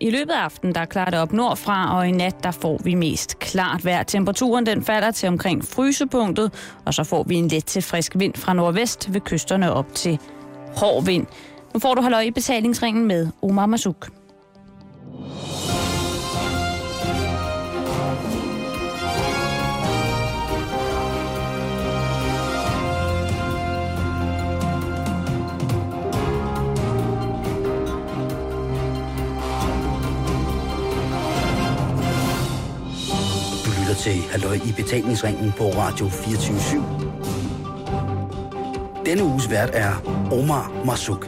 I løbet af aftenen, der klarer det op nordfra, og i nat, der får vi mest klart vejr. Temperaturen, den falder til omkring frysepunktet, og så får vi en let til frisk vind fra nordvest ved kysterne op til hård vind. Nu får du holde øje i betalingsringen med Omar Marzouk. Til Halløj i betalingsringen på Radio 24-7. Denne uges vært er Omar Marzouk.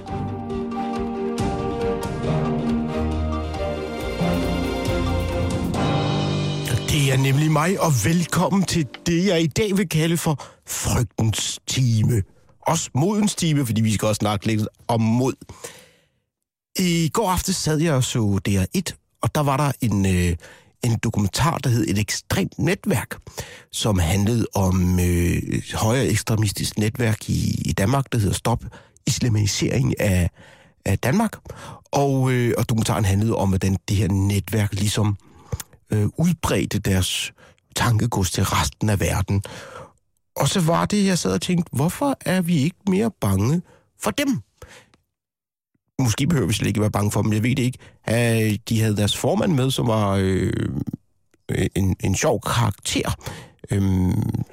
Det er nemlig mig, og velkommen til det, jeg i dag vil kalde for frygtens time. Også modens time, fordi vi skal også snakke lidt om mod. I går aftes sad jeg og så DR1, og der var der en dokumentar, der hed Et ekstremt netværk, som handlede om et højere ekstremistisk netværk i Danmark, der hedder Stop islamiseringen af Danmark. Og dokumentaren handlede om, hvordan det her netværk ligesom udbredte deres tankegods til resten af verden. Og så var det, jeg sad og tænkte, hvorfor er vi ikke mere bange for dem? Måske behøver vi slet ikke være bange for dem, jeg ved det ikke. De havde deres formand med, som var en sjov karakter,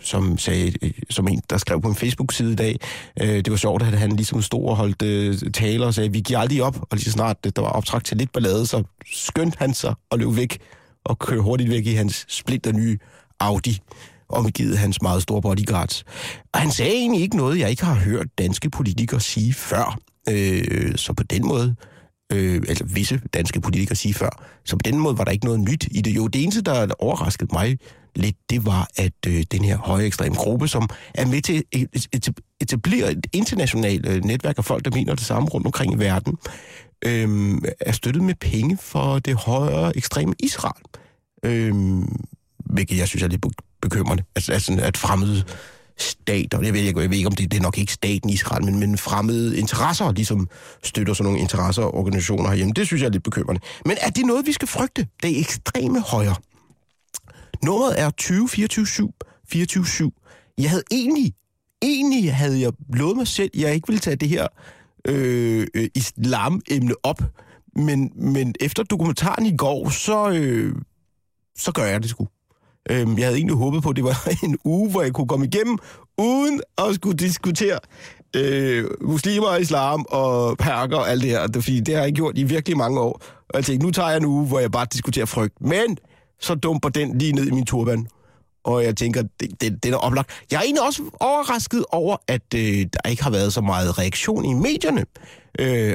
som sagde, som en, der skrev på en Facebook-side i dag. Det var sjovt, at han ligesom stod og holdt taler og sagde, vi giver aldrig op. Og lige så snart der var optræk til lidt ballade, så skyndte han sig og løb væk og kørte hurtigt væk i hans splitter nye Audi, omgivet hans meget store bodyguards. Og han sagde egentlig ikke noget, jeg ikke har hørt danske politikere sige før. Så på den måde, altså visse danske politikere sige før, så på den måde var der ikke noget nyt i det. Jo, det eneste, der overraskede mig lidt, det var, at den her høje ekstreme gruppe, som er med til at etablere et internationalt netværk af folk, der mener det samme rundt omkring i verden, er støttet med penge for det højere ekstreme Israel. Hvilket jeg synes er lidt bekymrende. Altså at fremmede stat, og jeg ved ikke, om det er nok ikke staten Israel, men fremmede interesser, ligesom støtter sådan nogle interesser og organisationer herhjemme. Det synes jeg er lidt bekymrende. Men er det noget, vi skal frygte? Det er ekstreme højre. Nummeret er 20-24-7. Jeg havde egentlig havde jeg lovet mig selv, jeg ikke ville tage det her islam-emne op, men efter dokumentaren i går, så gør jeg det sgu. Jeg havde egentlig håbet på, at det var en uge, hvor jeg kunne komme igennem, uden at skulle diskutere muslimer og islam og perker og alt det her. Fordi det har jeg gjort i virkelig mange år. Og jeg tænkte, nu tager jeg en uge, hvor jeg bare diskuterer frygt. Men så dumper den lige ned i min turban. Og jeg tænker, det er oplagt. Jeg er egentlig også overrasket over, at der ikke har været så meget reaktion i medierne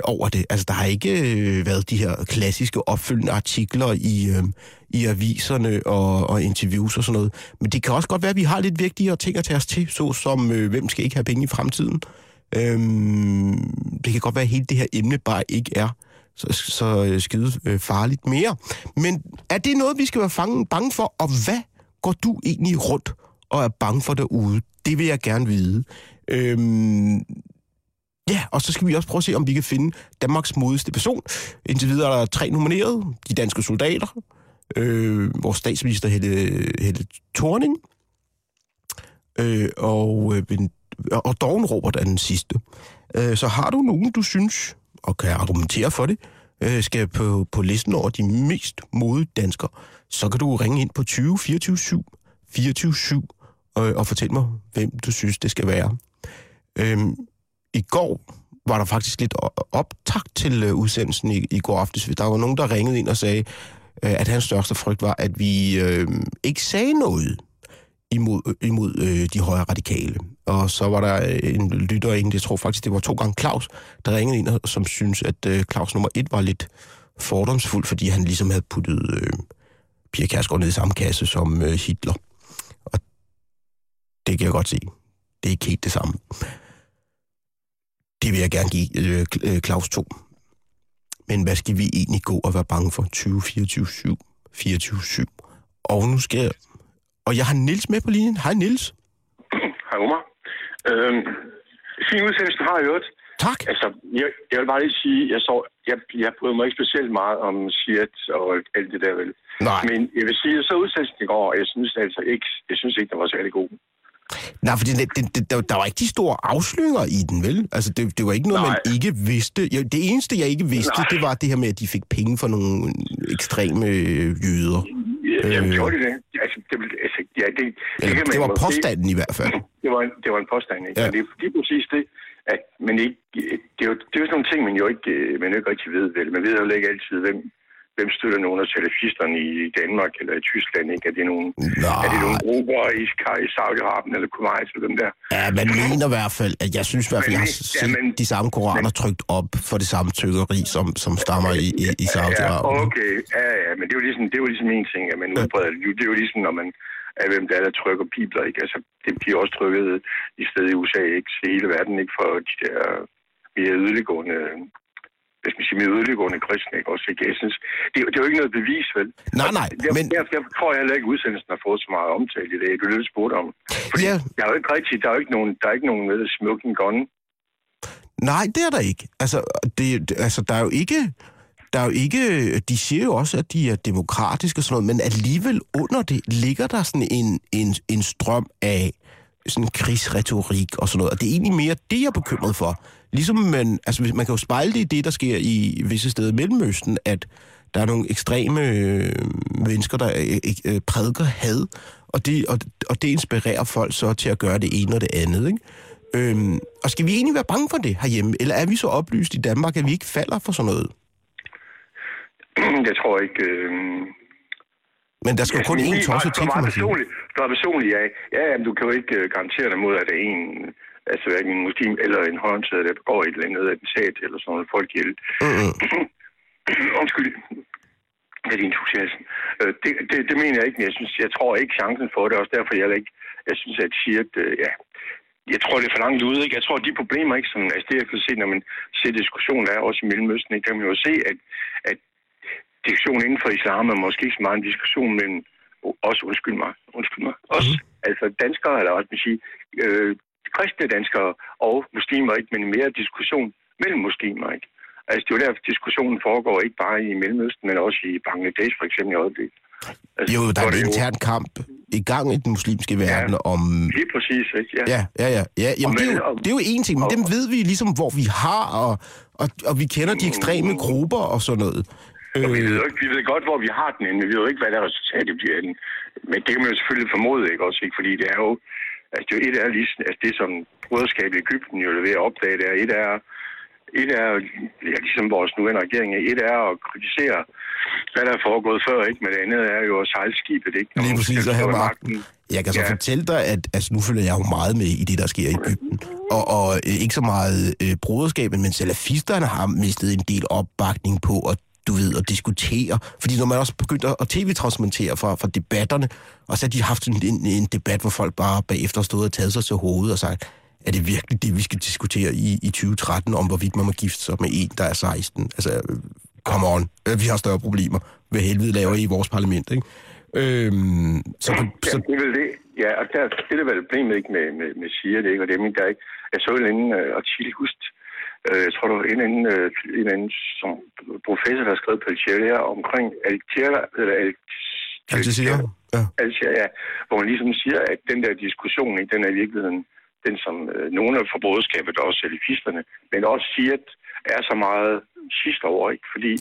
over det. Altså, der har ikke været de her klassiske opfølgende artikler i aviserne og interviews og sådan noget. Men det kan også godt være, at vi har lidt vigtigere ting at tage os til, såsom hvem skal ikke have penge i fremtiden. Det kan godt være, at hele det her emne bare ikke er så skide farligt mere. Men er det noget, vi skal være bange for, og hvad går du egentlig rundt og er bange for derude? Det vil jeg gerne vide. Ja, og så skal vi også prøve at se, om vi kan finde Danmarks modigste person. Indtil videre er der 3 nominerede. De danske soldater. Vores statsminister Helle Thorning. Og Doven Robert er den sidste. Så har du nogen, du synes, og kan argumentere for det, skal på listen over de mest modige danskere, så kan du ringe ind på 20 24 7 og fortælle mig, hvem du synes, det skal være. I går var der faktisk lidt optakt til udsendelsen i går aftes. Der var nogen, der ringede ind og sagde, at hans største frygt var, at vi ikke sagde noget imod de højre radikale. Og så var der en lytter ind, jeg tror faktisk, det var 2 gange Claus, der ringede ind, som synes at Claus nummer 1 var lidt fordomsfuld, fordi han ligesom havde puttet Pia Kærsgaard ned i samme kasse som Hitler. Og det kan jeg godt se. Det er ikke helt det samme. Det vil jeg gerne give Claus 2. Men hvad skal vi egentlig gå og være bange for? 20-24-7. Og nu skal jeg... Og jeg har Niels med på linjen. Hej Niels. Hej Omar. Fin udsendelse har jeg hørt. Tak. Altså, jeg vil bare lige sige, jeg bryder mig ikke specielt meget om shit og alt det der, vel. Nej. Men jeg vil sige, at så udsendelsen i går, jeg synes ikke, den var særlig god. Nej, for der var ikke de store afsløringer i den, vel? Altså, det var ikke noget, man ikke vidste. Det eneste, jeg ikke vidste, det var det her med, at de fik penge fra nogle ekstreme jøder. Jamen, gjorde de det? Det var påstanden i hvert fald. Det var en påstand, ikke? Ja. Det er lige præcis det, at man ikke... Det er jo sådan nogle ting, man jo ikke rigtig ved, vel? Man ved jo ikke altid, hvem støtter nogen af salafisterne i Danmark eller i Tyskland, ikke? Er det nogle grupper i Saudi Arabien eller Kuwait eller dem der? Ja, man mener i hvert fald, at jeg synes i hvert fald, at jeg har set de samme koraner trykt op for det samme tøkkeri, som stammer i Saudi Arabien. Ja, okay. Ja, men det er jo ligesom en ting, at man udbreder det. Det er jo ligesom, når man er hvem der trykker bibler, ikke? Altså, det bliver også trykket i stedet i USA, ikke? Så hele verden, ikke? For de der mere yderliggående... hvis man siger med ødelæggående kristne, ikke? Også ikke? Jeg synes, det er jo ikke noget bevis, vel? Nej, men... Derfor tror jeg heller ikke, at udsendelsen har fået så meget omtale i dag. Du lidt spurgt om. Fordi der er jo ikke rigtigt, der er ikke nogen med smoking gun. Nej, det er der ikke. Altså, der er jo ikke... De siger jo også, at de er demokratiske og sådan noget, men alligevel under det ligger der sådan en strøm af sådan krigsretorik og sådan noget. Og det er egentlig mere det, jeg er bekymret for. Ligesom man kan jo spejle det i det, der sker i visse steder i Mellemøsten, at der er nogle ekstreme mennesker, der prædiker had, og det inspirerer folk så til at gøre det ene og det andet, ikke? Og skal vi egentlig være bange for det herhjemme? Eller er vi så oplyst i Danmark, at vi ikke falder for sådan noget? Jeg tror ikke... Men der skal jo kun én tosset til, for man siger. Du er personlig, ja. Men du kan jo ikke garantere dig mod, at det er en... Altså hverken en muslim eller en håndtaget, der begår et eller andet attentat eller sådan noget folkehjælp. Undskyld. Det er entusiasme. Det mener jeg ikke, men jeg tror ikke chancen for det. Også derfor, jeg synes, at shit, jeg tror, det er for langt ude, ikke? Jeg tror, at de problemer, ikke, som altså det, jeg kan se, når man ser diskussionen, der er også i Mellemøsten, ikke? Der kan man jo se, at diskussionen inden for islam er måske ikke så meget en diskussion, men også, undskyld mig, også, altså danskere, eller også, man siger, kristne danskere og muslimer, ikke, men mere diskussion mellem muslimer, ikke? Altså, det er jo derfor, diskussionen foregår ikke bare i Mellemøsten, men også i Bangladesh, for eksempel i øjeblikket. Altså, jo, der er en intern kamp i gang i den muslimske verden om... Lige præcis, ikke? Ja. Jamen, det er jo én ting, men dem ved vi ligesom, hvor vi har, og vi kender de ekstreme grupper og sådan noget. Og vi ved godt, hvor vi har den inde, men vi ved jo ikke, hvad der er resultatet bliver den. Men det kan man jo selvfølgelig formode, ikke også, ikke? Fordi det er jo... Altså, et er ligesom, altså det, som Broderskabet i Egypten jo er ved at opdage, det er, ligesom vores nuværende regering, et er at kritisere, hvad der er foregået før, ikke? Men det andet er jo at sejle skibet, ikke? Lige præcis, og have magten. Jeg kan så fortælle dig, at altså, nu følger jeg jo meget med i det, der sker i Egypten. Og ikke så meget Broderskabet, men salafisterne har mistet en del opbakning på at diskutere. Fordi når man også begyndte at tv-transmontere fra debatterne, og så har de haft en debat, hvor folk bare bagefter stod og taget sig til hovedet og sagde, er det virkelig det, vi skal diskutere i 2013, om hvorvidt man må gifte sig med en, der er 16? Altså, come on. Vi har større problemer. Hvad helvede laver I i vores parlament, ikke? Så... Ja, det er vel det. Ja, og det er vel problemet, ikke, med siger det, ikke? Og det er min der, ikke? Jeg så en anden artikel, husk, jeg tror, der var en anden som professor, der skrev på Algeria omkring Algeria, hvor man ligesom siger, at den der diskussion, ikke, den er i virkeligheden den, som nogle af forbruderskabet, også salafisterne, men også siger, at er så meget sidste år, ikke? Fordi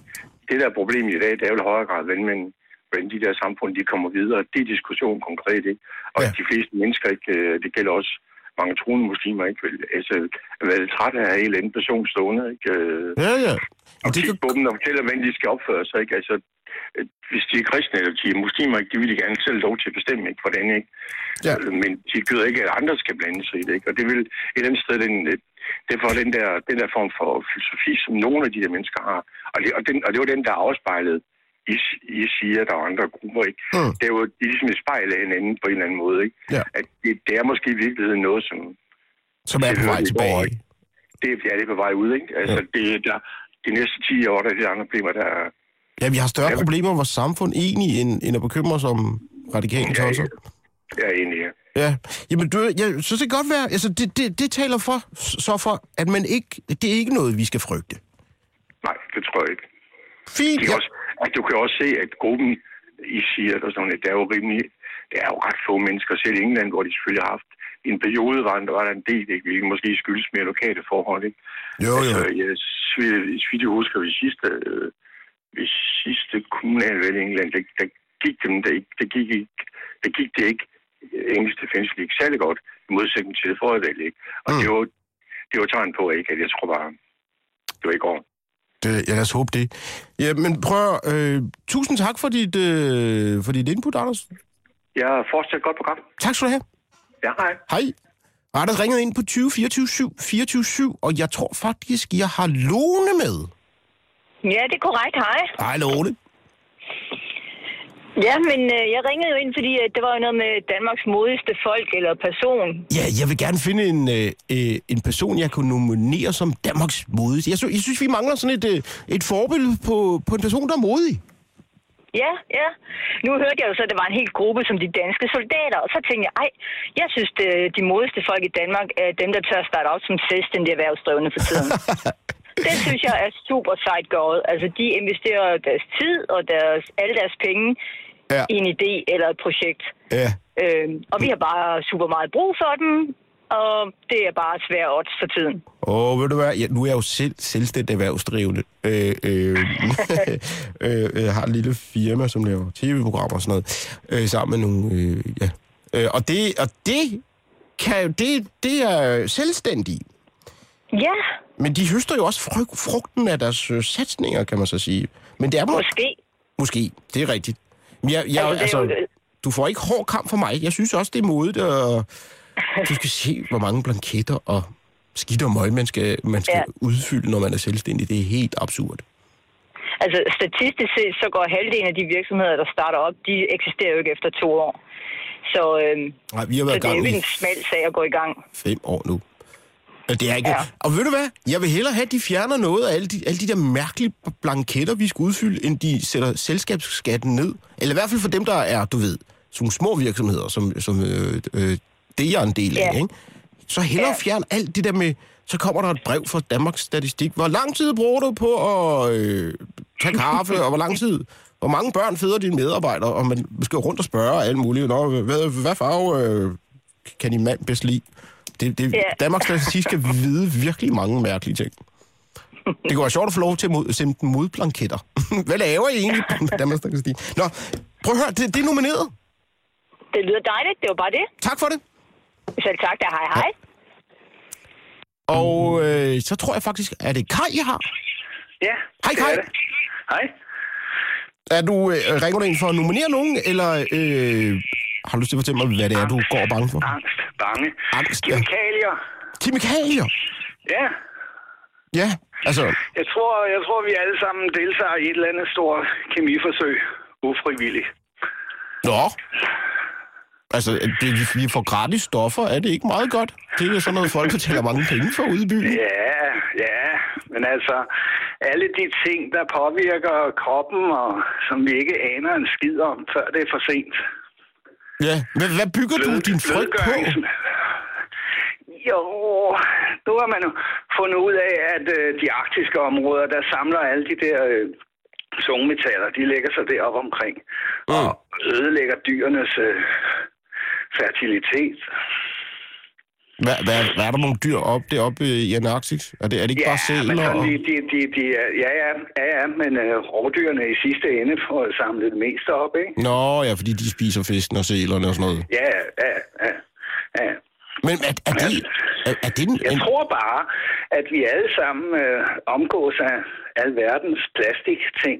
det der problem i dag, det er jo i højere grad, hvordan de der samfund, de kommer videre. Det er diskussion konkret, ikke? Og de fleste mennesker, ikke, det gælder også mange troende muslimer, ikke, vil være træt af hele en person stående, ikke? Ja. Og kigge på dem og fortælle, hvordan de skal opføre sig, ikke? Altså, hvis de er kristne eller de er muslimer, ikke, de vil de gerne selv lov til at bestemme, ikke, hvordan, ikke? Ja. Men de gider ikke, at andre skal blande sig i det, ikke? Og det vil et eller andet sted, derfor den der form for filosofi, som nogle af de der mennesker har, og det var den, der er afspejlet I siger, at der er andre grupper, ikke? Det er jo ligesom et spejl af hinanden på en eller anden måde, ikke? Ja. At det er måske i virkeligheden noget, som er på vej tilbage. Det er på vej ud, ikke? Altså, de næste 10 år, der er de andre problemer, der er... Ja, vi har større problemer med vores samfund egentlig, end at bekymre os om radikale tosser. Ja, egentlig, ja. Ja, jamen jeg synes det godt være, altså det taler for, at man ikke, det er ikke noget, vi skal frygte. Nej, det tror jeg ikke. Fint, ja. Du kan også se, at gruppen i siger, og sådan noget, der er jo rimelig, der er jo ret få mennesker, selv i England, hvor de selvfølgelig har haft en periode, var der en del, ikke, hvilket måske skyldes mere lokale forhold, ikke? Jo, altså, jeg svidt husker, ved sidste kommunalvalg i England, der gik dem, der gik det ikke engelske defensivt ikke særlig godt, i modsætning til det forrige valg, ikke? Og det var tegn på, ikke? At jeg tror bare, det var i går. Ja, lad os håbe det. Ja, men prøv tusind tak for dit input, Anders. Jeg fortsætter godt program. Tak skal du have. Ja, hej. Hej. Anders ringede ind på 20 24 7, og jeg tror faktisk, jeg har Lone med. Ja, det er korrekt. Hej. Hej, Lone. Ja, men jeg ringede jo ind, fordi det var jo noget med Danmarks modigste folk eller person. Ja, jeg vil gerne finde en person, jeg kunne nominere som Danmarks modigste. Jeg synes, vi mangler sådan et forbillede på en person, der er modig. Ja. Nu hørte jeg jo så, at det var en hel gruppe som de danske soldater, og så tænkte jeg, jeg synes, de modigste folk i Danmark er dem, der tør starte op som selvstændige erhvervsdrivende for tiden. Det synes jeg er super sejt gået. Altså, de investerer deres tid og alle deres penge i en idé eller et projekt. Ja. Og vi har bare super meget brug for dem, og det er bare svært odds for tiden. Ved du hvad? Ja, nu er jeg jo selv selvstændig erhvervsdrivende. Jeg har en lille firma, som laver tv-programmer og sådan noget, sammen med nogle... Det er selvstændige. Ja. Men de høster jo også frugten af deres satsninger, kan man så sige. Men det er måske. Det er rigtigt. Men jeg, du får ikke hård kamp for mig. Jeg synes også, det er modigt. Du skal se, hvor mange blanketter og skidt og møg, man skal udfylde, når man er selvstændig. Det er helt absurd. Altså, statistisk set, så går halvdelen af de virksomheder, der starter op, de eksisterer jo ikke efter 2 år. Så, vi har været så det er jo en smal sag at gå i gang. 5 år nu. Det er ikke. Ja. Og ved du hvad? Jeg vil hellere have, at de fjerner noget af alle de der mærkelige blanketter, vi skal udfylde, end de sætter selskabsskatten ned. Eller i hvert fald for dem, der er, du ved, som små virksomheder, som det er en del af, ikke? Så hellere fjern alt det der med, så kommer der et brev fra Danmarks Statistik. Hvor lang tid bruger du på at tage kaffe, og hvor mange børn føder dine medarbejdere, og man skal rundt og spørge alt muligt. Nå, hvad farve kan din mand bedst lide? Danmarks Statistik skal vide virkelig mange mærkelige ting. Det kunne være sjovt at få lov til at sende dem mod blanketter. Hvad laver I egentlig på Danmarks Statistik? Nå, prøv at høre, det er nomineret. Det lyder dejligt, det var bare det. Tak for det. Selv tak, da hej. Og så tror jeg faktisk, er det Kai, jeg har? Ja, hej, Kai. Hej. Ringer du ind for at nominere nogen, eller... Har du lyst til at fortælle mig, hvad det er, du går og bange for? Angst, ja. Kemikalier? Ja. Ja, altså... Jeg tror, vi alle sammen deltager i et eller andet stort kemiforsøg. Ufrivilligt. Nå. Altså, vi får gratis stoffer. Er det ikke meget godt? Det er jo sådan noget, folk betaler mange penge for ude i byen. Ja. Men altså, alle de ting, der påvirker kroppen, og som vi ikke aner en skid om, før det er for sent... Ja, men hvad bygger du din frygt på? Jo, nu har man jo fundet ud af, at de arktiske områder, der samler alle de der tungmetaller, de lægger sig deroppe omkring og ødelægger dyrenes fertilitet. Hvad er der nogle dyr deroppe i Antarktis? Er det ikke bare sæler? Og... men rovdyrene i sidste ende får samlet det meste op, ikke? Nå, ja, fordi de spiser fisken og sælerne og sådan noget. Ja. Men er det en... Jeg tror bare, at vi alle sammen omgås af alverdens plastikting,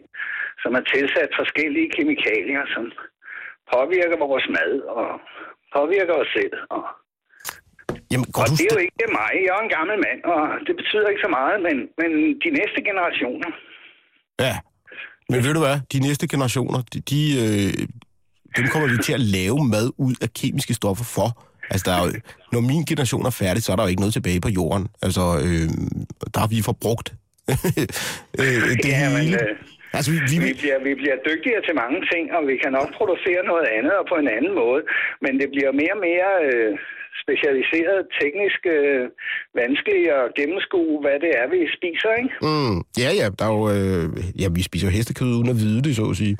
som er tilsat forskellige kemikalier, som påvirker vores mad og påvirker os selv og... Jamen, og det er jo ikke mig. Jeg er en gammel mand, og det betyder ikke så meget, men de næste generationer. Ja, men ved du hvad? De næste generationer, dem kommer vi til at lave mad ud af kemiske stoffer for. Altså, når min generation er færdig, så er der jo ikke noget tilbage på jorden. Altså, der har vi forbrugt det hele. Altså, vi bliver dygtigere til mange ting, og vi kan nok producere noget andet og på en anden måde. Men det bliver mere og mere specialiseret, teknisk vanskeligt at gennemskue, hvad det er, vi spiser, ikke? Mm, ja, der er jo, vi spiser jo hestekød uden at vide det, så at sige.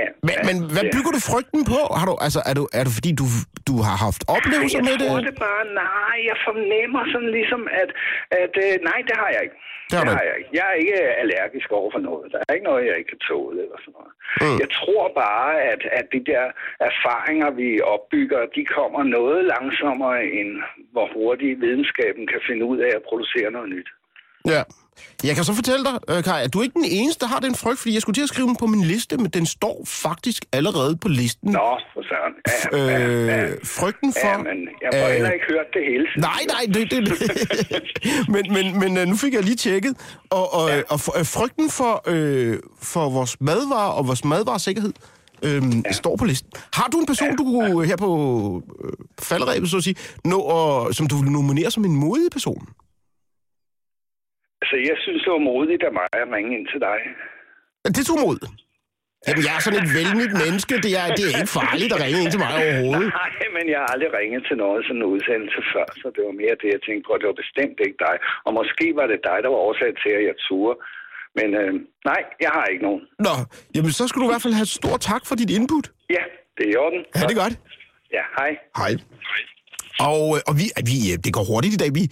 Ja, men hvad bygger du frygten på? Har du, altså, er det fordi, du har haft oplevelser med det? Jeg tror det bare, nej, jeg fornemmer sådan ligesom, at nej, det har jeg ikke. Det har jeg ikke. Jeg er ikke allergisk over for noget. Der er ikke noget, jeg ikke kan tåle eller sådan noget. Mm. Jeg tror bare, at de der erfaringer, vi opbygger, de kommer noget langsommere, end hvor hurtigt videnskaben kan finde ud af at producere noget nyt. Ja. Jeg kan så fortælle dig, Kai, at du er ikke den eneste, der har den frygt, fordi jeg skulle til at skrive den på min liste, men den står faktisk allerede på listen. Nå, for søren. Ja. Frygten for... Ja, men jeg får heller ikke hørt det hele. Nej, det. men nu fik jeg lige tjekket. Og frygten for vores madvarer og vores madvaresikkerhed står på listen. Har du en person, du kunne her på falderæbet, så at sige, som du vil nominere som en modig person? Altså, jeg synes, det var modigt af mig at ringe ind til dig. Det tog mod. Jamen, jeg er sådan et velmødt menneske. Det er ikke farligt at ringe ind til mig overhovedet. Nej, men jeg har aldrig ringet til noget sådan en udsendelse før, så det var mere det, jeg tænkte på. Det var bestemt ikke dig. Og måske var det dig, der var årsag til, at jeg turde. Men nej, jeg har ikke nogen. Nå, jamen så skulle du i hvert fald have et stort tak for dit input. Ja, det er i orden. Ja, det er godt. Ja, hej. Hej. Og vi, det går hurtigt i dag. Vi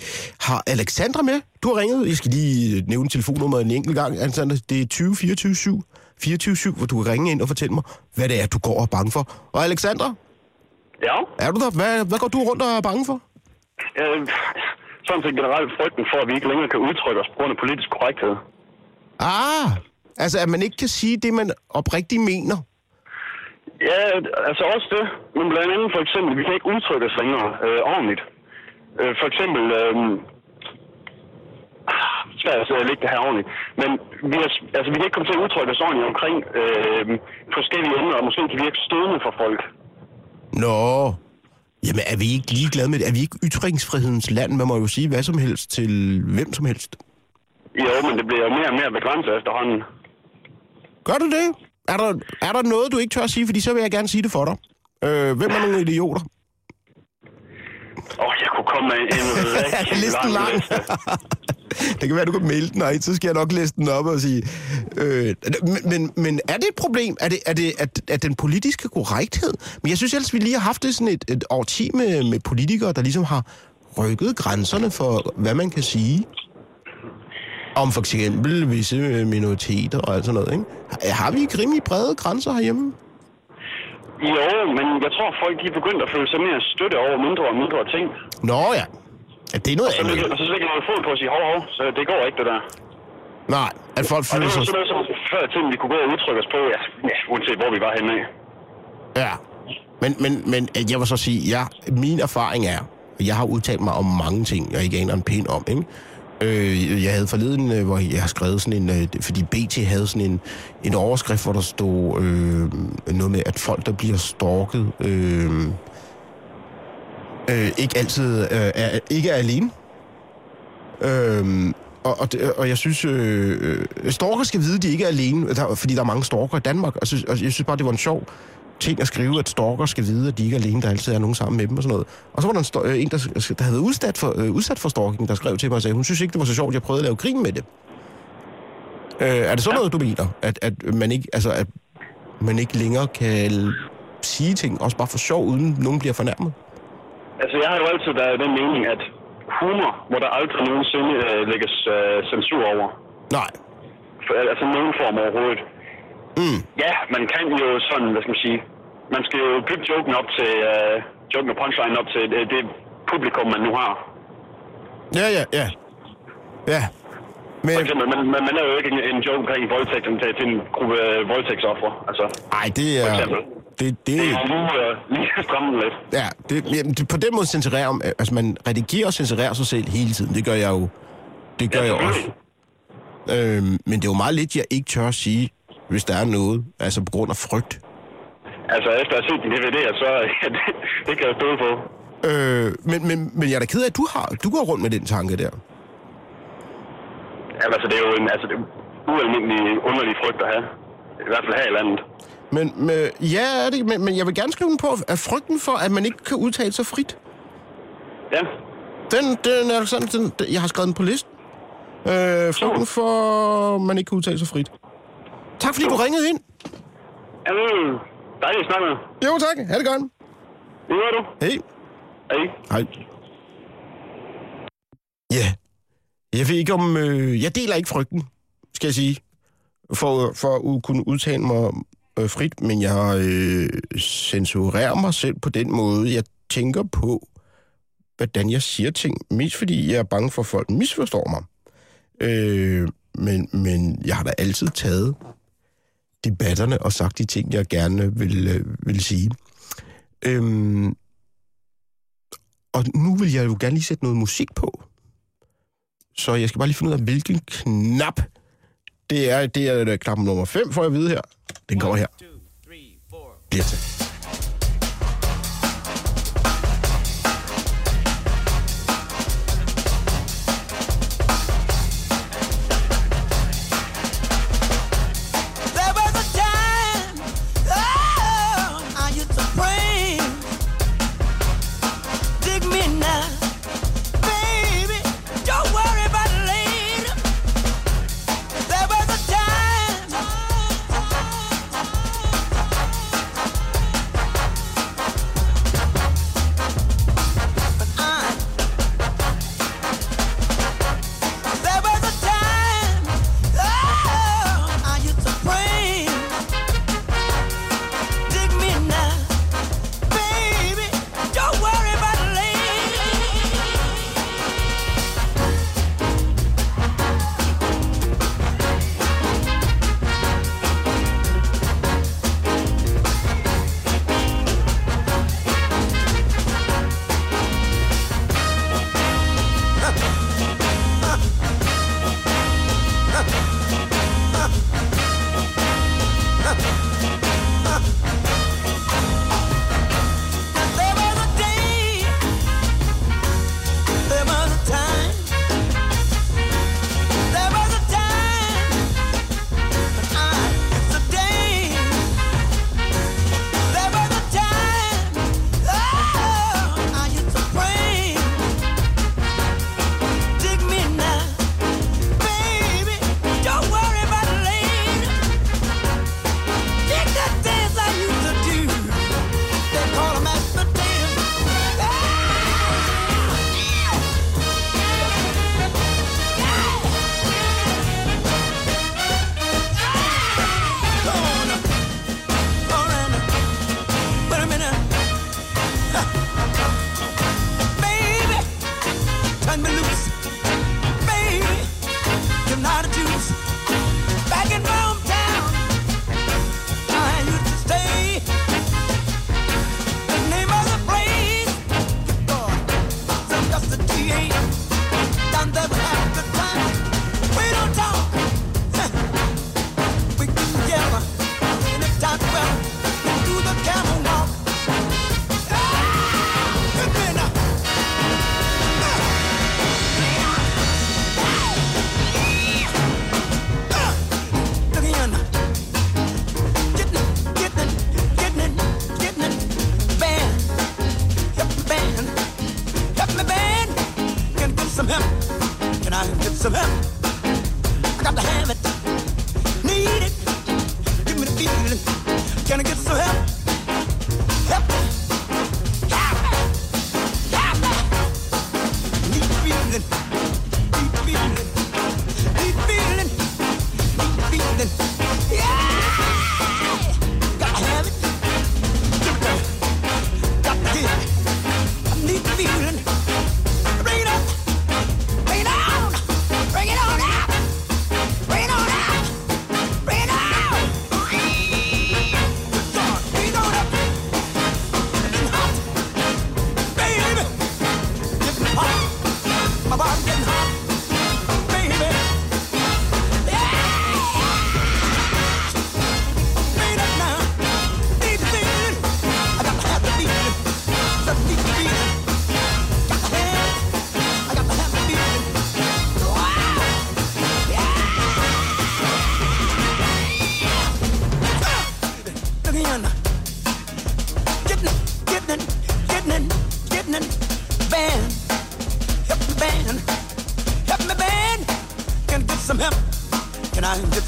har Alexandra med. Du har ringet. Jeg skal lige nævne telefonnummeret en enkelt gang, Alexandra. Det er 20 24 7, hvor du kan ringe ind og fortælle mig, hvad det er, du går og er bange for. Og Alexandra? Ja? Er du der? Hvad går du rundt og er bange for? Sådan set generelt frygten for, at vi ikke længere kan udtrykke os på grund af politisk korrekthed. Altså at man ikke kan sige det, man oprigtigt mener. Ja, altså også det. Men blandt andet for eksempel, vi kan ikke udtrykke os længere ordentligt. For eksempel, svært at sidde og lægge det her ordentligt, men vi kan ikke komme til at udtrykke os ordentligt omkring forskellige emner, og måske kan vi ikke stødende for folk. Nå, jamen er vi ikke ligeglade med det? Er vi ikke ytringsfrihedens land? Man må jo sige hvad som helst til hvem som helst. Jo, men det bliver jo mere og mere begrænset efterhånden. Gør du det? Er der noget, du ikke tør at sige? Fordi så vil jeg gerne sige det for dig. Hvem er nogle idioter? Jeg kunne komme med en listen lang. Det kan være, du kan melde den, og så skal jeg nok læse den op og sige... Men er det et problem? Er det den politiske korrekthed? Men jeg synes ellers, vi lige har haft det sådan et årti med politikere, der ligesom har rykket grænserne for, hvad man kan sige. Om for eksempel visse minoriteter og alt sådan noget, ikke? Har vi ikke rimelig brede grænser herhjemme? Jo, men jeg tror, folk de er begyndt at føle sig mere støtte over mindre og mindre ting. Nå ja, det er noget andet. Og så slikker man fod på at sige, hov, så det går ikke, det der. Nej, at folk føler sig... Og det var sådan noget, som før i tiden, vi kunne gå og udtrykke os på, uanset hvor vi var henne af. Ja, men jeg vil så sige, min erfaring er, at jeg har udtalt mig om mange ting, jeg ikke aner en pind om, ikke? Jeg havde forleden, hvor jeg har skrevet sådan en... Fordi BT havde sådan en overskrift, hvor der stod noget med, at folk, der bliver stalket, ikke altid ikke er alene. Og jeg synes, stalker skal vide, de ikke er alene, fordi der er mange stalker i Danmark. Og jeg synes bare, det var en sjov ting at skrive, at stalker skal vide, at de ikke er alene, der altid er nogen sammen med dem og sådan noget. Og så var der en, der havde udsat for stalking, der skrev til mig og sagde, hun synes ikke, det var så sjovt, at jeg prøvede at lave grin med det. Er det sådan noget, du mener? At man ikke længere kan sige ting, også bare for sjov, uden nogen bliver fornærmet? Altså, jeg har jo altid været den mening, at humor, hvor der aldrig nogensinde lægges censur over. Nej. Altså, nogen form overhovedet. Mm. Ja, man kan jo sådan, hvad skal man sige, man skal jo bygge joken op til, joken og punchline op til det publikum, man nu har. Ja. Men... For eksempel, man laver jo ikke en joke omkring voldtægt, som tager til en gruppe voldtægtsoffer, altså. Nej, det er... For eksempel. Det er nu lige stramme lidt. Ja, det, på den måde censurerer, altså man redigerer og censurerer sig selv hele tiden, det gør jeg jo. Det gør jeg også. Men det er jo meget lidt, jeg ikke tør at sige, hvis der er noget, altså på grund af frygt. Altså efter at have set din DVD'er, så det kan jeg stå på. Men jeg er da ked af, at du går rundt med den tanke der. Jamen altså det er jo en, altså det, ualmindelig underlig frygt at have. I hvert fald her i landet. Men jeg vil gerne skrive den på, at frygten for, at man ikke kan udtale sig frit. Ja. Den er sådan, jeg har skrevet den på listen. Frygten for, at man ikke kan udtale sig frit. Tak fordi du ringede ind. Ja, det er dejligt at snakke med. Jo, tak. Ha' det godt. Det gør du. Hej. Hej. Hej. Ja. Jeg ved ikke om... jeg deler ikke frygten, skal jeg sige. For at kunne udtale mig frit, men jeg censurerer mig selv på den måde. Jeg tænker på, hvordan jeg siger ting. Mest fordi jeg er bange for, at folk misforstår mig. Men jeg har da altid taget debatterne og sagt de ting, jeg gerne vil sige. Og nu vil jeg jo gerne lige sætte noget musik på. Så jeg skal bare lige finde ud af, hvilken knap det er knap nummer 5, får jeg at vide her. Den kommer her. Bliver til.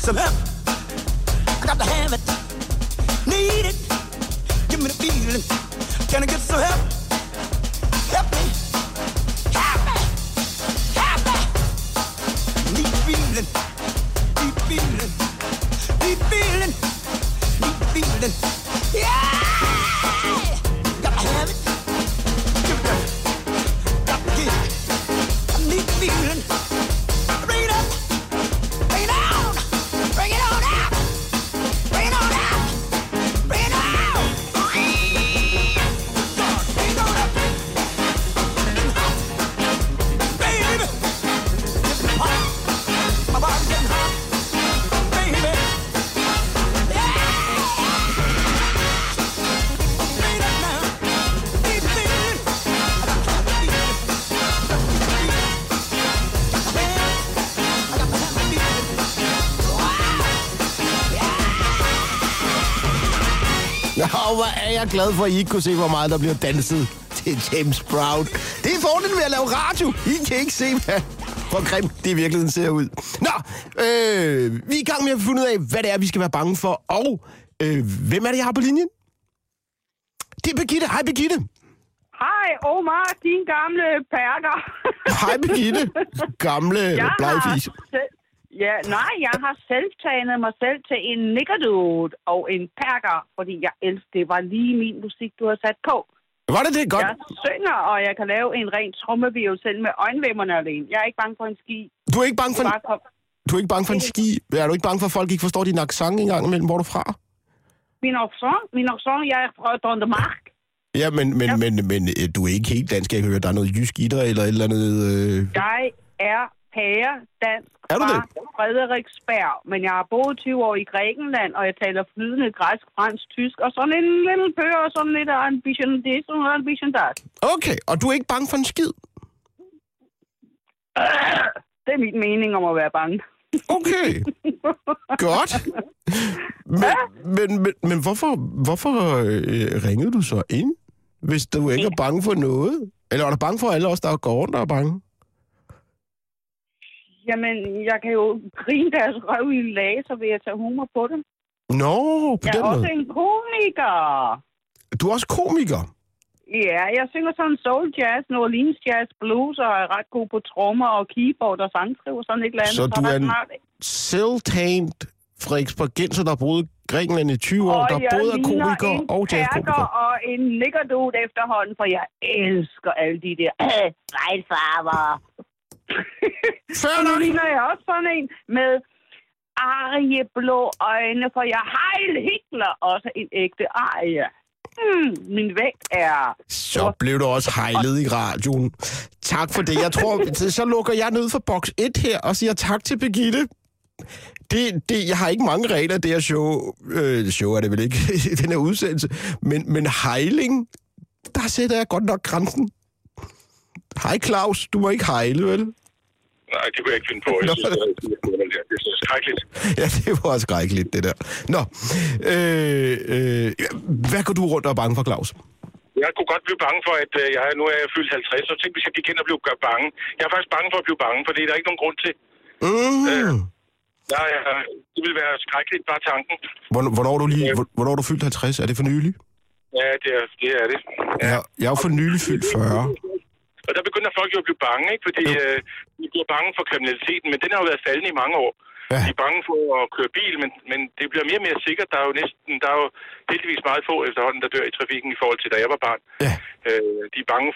some help. I got to have it, need it. Give me the feeling. Can I get some help? Help me, help me, help me. Need feeling, need feeling, need feeling, need feeling. Yeah, got to have it. Give it up. Got to get it. I need feeling. Hvor er jeg glad for, at I ikke kunne se, hvor meget der bliver danset til James Brown. Det er fordelen ved at lave radio. I kan ikke se, hvor grimt det i virkeligheden ser ud. Nå, vi er i gang med at finde ud af, hvad det er, vi skal være bange for. Og hvem er det, jeg har på linjen? Det er Birgitte. Hej, Birgitte. Hej, Omar, din gamle perker. Hej, Birgitte. Gamle blegfis. Ja, nej, jeg har selv taget mig selv til en nickerdude og en perker, fordi jeg elsker, det var lige min musik, du har sat på. Var det det? Godt. Jeg synger, og jeg kan lave en ren trommevirvel selv med øjenvimmerne alene. Jeg er ikke bange for en ski. Du er ikke bange for en, du er ikke bange for en ski? Er du ikke bange for, at folk ikke forstår din accent engang imellem, hvor du fra? Min accent, jeg er fra Dondermark. Ja, men du er ikke helt dansk. Jeg hører, der er noget jysk i dig, eller et eller andet... Jeg er... pæredansk fra Frederiksberg, men jeg har boet 20 år i Grækenland, og jeg taler flydende græsk, fransk, tysk, og sådan en lille pøger, og sådan lidt ambition, det er sådan noget ambition der. Okay, og du er ikke bange for en skid? Det er min mening om at være bange. Okay, godt. Men hvorfor ringede du så ind, hvis du ikke er bange for noget? Eller er du bange for alle os, der går rundt og er bange? Jamen, jeg kan jo grine deres røv i laser ved at tage humor på dem. Nå, på den måde. Jeg er også en komiker. Du er også komiker? Ja, jeg synger sådan soul jazz, New Orleans jazz, blues, og er ret god på trommer og keyboard og sangskriver og sådan et eller andet. Så du er en selvtaget frederiksbergenser, der boede Grækenland i 20 år, og der både er komiker og jazzkomiker. Og en nikkerdode efterhånden, for jeg elsker alle de der regnfarver. Og nu ligner jeg også sådan en med arieblå øjne, for jeg hejl Hitler, også en ægte arie. Min vægt er... Så blev du også hejlet i radioen. Tak for det. Jeg tror, så lukker jeg ned for boks 1 her og siger tak til Birgitte. Jeg har ikke mange regler, det her show er det vel ikke, den her udsendelse, men hejling, der sætter jeg godt nok grænsen. Hej Claus, du må ikke hejle, vel? Nej, det kunne jeg ikke finde på. Jeg synes, det er skrækkeligt. Ja, det var også skrækkeligt, det der. Nå, hvad går du rundt og er bange for, Claus? Jeg kunne godt blive bange for, at nu er jeg fyldt 50, så tænk, hvis jeg gik hen og blev bange. Jeg er faktisk bange for at blive bange, for det er der ikke nogen grund til. Det ville være skrækkeligt, bare tanken. Hvornår er du fyldt 50? Er det for nylig? Ja, det er det. Ja. Jeg er jo for nylig fyldt 40. Og der begynder folk jo at blive bange, ikke? Fordi de bliver bange for kriminaliteten, men den har jo været faldende i mange år. Ja. De er bange for at køre bil, men det bliver mere og mere sikkert. Der er jo heldigvis meget få efterhånden, der dør i trafikken i forhold til, da jeg var barn. Ja. De er bange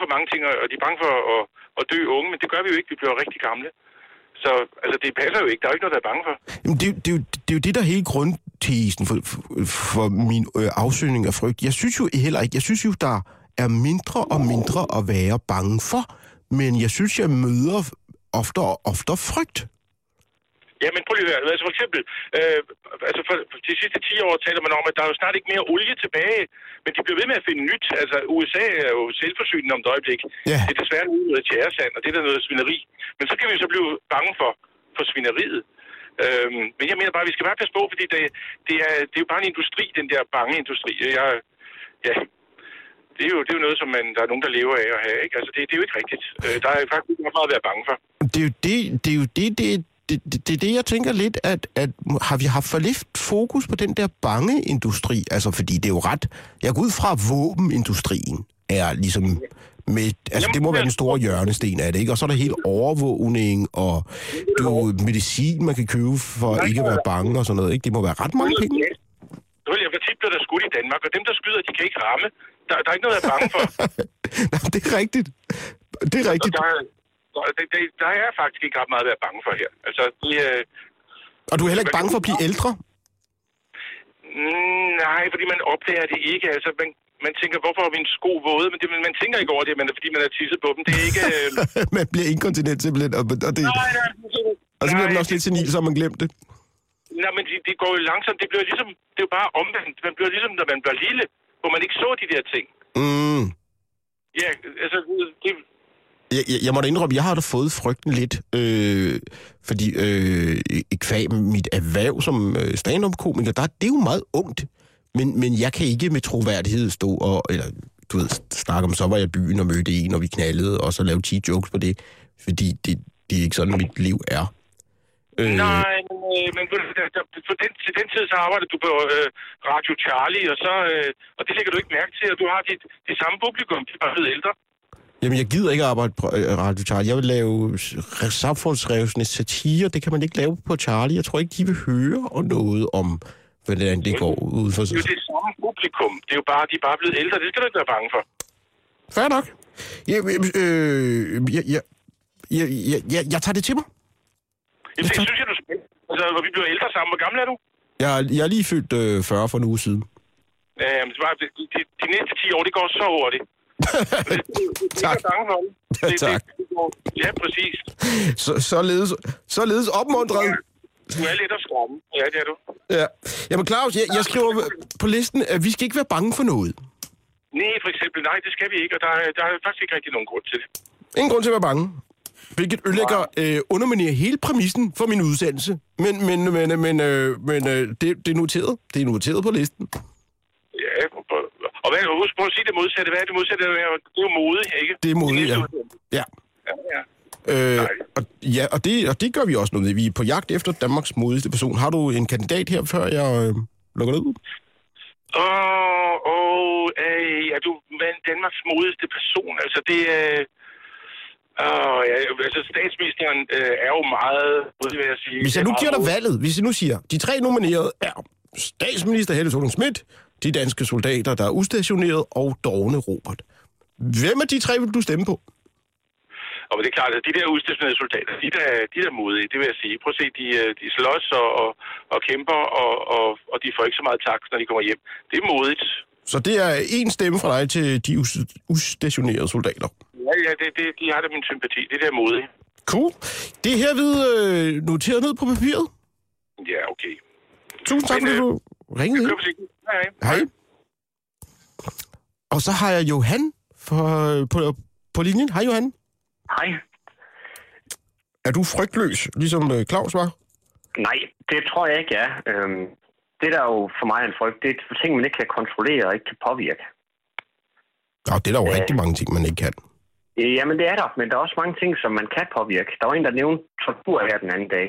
for mange ting, og de er bange for at dø unge, men det gør vi jo ikke. Vi bliver rigtig gamle. Så altså, det passer jo ikke. Der er jo ikke noget, der er bange for. Jamen, det er jo det, der er hele grundtesen for min afsøgning af frygt. Jeg synes jo heller ikke. Jeg synes jo, der er mindre og mindre at være bange for, men jeg synes, jeg møder oftere og oftere frygt. Jamen, prøv lige at høre. Altså, for eksempel, for de sidste 10 år taler man om, at der er jo snart ikke mere olie tilbage, men de bliver ved med at finde nyt. Altså, USA er jo selvforsynende om et øjeblik. Ja. Det er desværre noget tjæresand, og det er der noget svineri. Men så kan vi så blive bange for svineriet. Men jeg mener bare, vi skal bare passe på, fordi det er jo bare en industri, den der bange industri. Det er jo noget, som der er nogen, der lever af at have, ikke? Altså, det er jo ikke rigtigt. Der er faktisk ikke meget at være bange for. Det er jo det, Det er det, jeg tænker lidt, at har vi haft for lidt fokus på den der bangeindustri? Altså, fordi det er jo ret... Jeg går ud fra, våbenindustrien er ligesom... Med, altså, det må være den store hjørnesten af det, ikke? Og så er der helt overvågning, og det er jo medicin, man kan købe for at ikke at være bange og sådan noget, ikke? Det må være ret mange penge. Selvfølgelig, for tit bliver der skudt i Danmark, og dem, der skyder, de kan ikke ramme. Der er ikke noget at være bange for. Nej, det er rigtigt. Det er rigtigt. Der er faktisk ikke ret meget at være bange for her. Altså, og du er heller ikke bange for at blive ældre? Nej, fordi man opdager det ikke. Altså, man tænker, hvorfor har vi en sko våde? Men det, man tænker ikke over det, men fordi man har tisset på dem. Det er ikke... Man bliver inkontinent simpelthen, og det... Nej. Og så bliver man også lidt senil, så har man glemt det. Nej, men det går jo langsomt. Det bliver ligesom... Det er jo bare omvendt. Man bliver ligesom, når man bliver lille, hvor man ikke så de der ting. Ja, altså... Det... Jeg må da indrømme, jeg har da fået frygten lidt, fordi kvæg mit erhverv som stand-up-komiker, det er jo meget ungt, men jeg kan ikke med troværdighed stå og, eller du ved, snakke om, så var jeg i byen og mødte en, og vi knaldede, og så lave 10 jokes på det, fordi det er ikke sådan, mit liv er. Nej, men til den tid, så arbejder du på Radio Charlie, og det lægger du ikke mærke til, og du har det samme publikum, de er bare blevet ældre. Jamen, jeg gider ikke arbejde på Radio Charlie. Jeg vil lave samfundsrevsende satire. Det kan man ikke lave på Charlie. Jeg tror ikke, de vil høre noget om, hvordan det går ud for sig. Det er jo det samme publikum. Det er jo bare, de er bare blevet ældre. Det skal du ikke være bange for. Fair nok. Jeg tager det til mig. Jamen, det synes jeg, du skal. Altså, hvor vi bliver ældre sammen. Hvor gammel er du? Jeg er lige fyldt 40 for en uge siden. Jamen, de næste 10 år, det går så hurtigt. Tak. Tak. Ja, præcis. Således opmuntret. Du er lidt af skromme. Ja, det er du. Ja. Jamen Claus, jeg skriver på listen, at vi skal ikke være bange for noget. Nej, for eksempel. Nej, det skal vi ikke, og der er faktisk ikke rigtig nogen grund til det. Ingen grund til at være bange. Hvilket ødelægger underminerer hele præmissen for min udsendelse. Men det er noteret. Det er noteret på listen. Ja, og prøv at sige det modsatte. Hvad er det modsatte? Det er jo mode, ikke? Det er mode, ja. Ja. Og det gør vi også noget. Vi er på jagt efter Danmarks modigste person. Har du en kandidat her, før jeg lukker ned? Er du Danmarks modigste person? Altså, det er... altså, statsministeren er jo meget... Modig, vil jeg sige. Hvis jeg nu giver dig valget, hvis jeg nu siger, de 3 nominerede er statsminister Helle Thorning, de danske soldater, der er udstationeret, og dovne Robert. Hvem af de 3 vil du stemme på? Og det er klart, at de der udstationerede soldater, de der modige, det vil jeg sige. Prøv at se, de slås og kæmper, og de får ikke så meget tak, når de kommer hjem. Det er modigt. Så det er én stemme fra dig til de udstationerede soldater? Ja, de har da min sympati. Det der modige. Cool. Det er herved noteret ned på papiret? Ja, okay. Tusind tak, fordi du ringede. Hej. Og så har jeg Johan på linjen. Hej, Johan. Hej. Er du frygtløs, ligesom Claus var? Nej, det tror jeg ikke, ja. Det der jo for mig er en frygt, det er ting, man ikke kan kontrollere og ikke kan påvirke. Og det er der jo rigtig mange ting, man ikke kan. Jamen, det er der, men der er også mange ting, som man kan påvirke. Der var en, der nævnte tortur her den anden dag.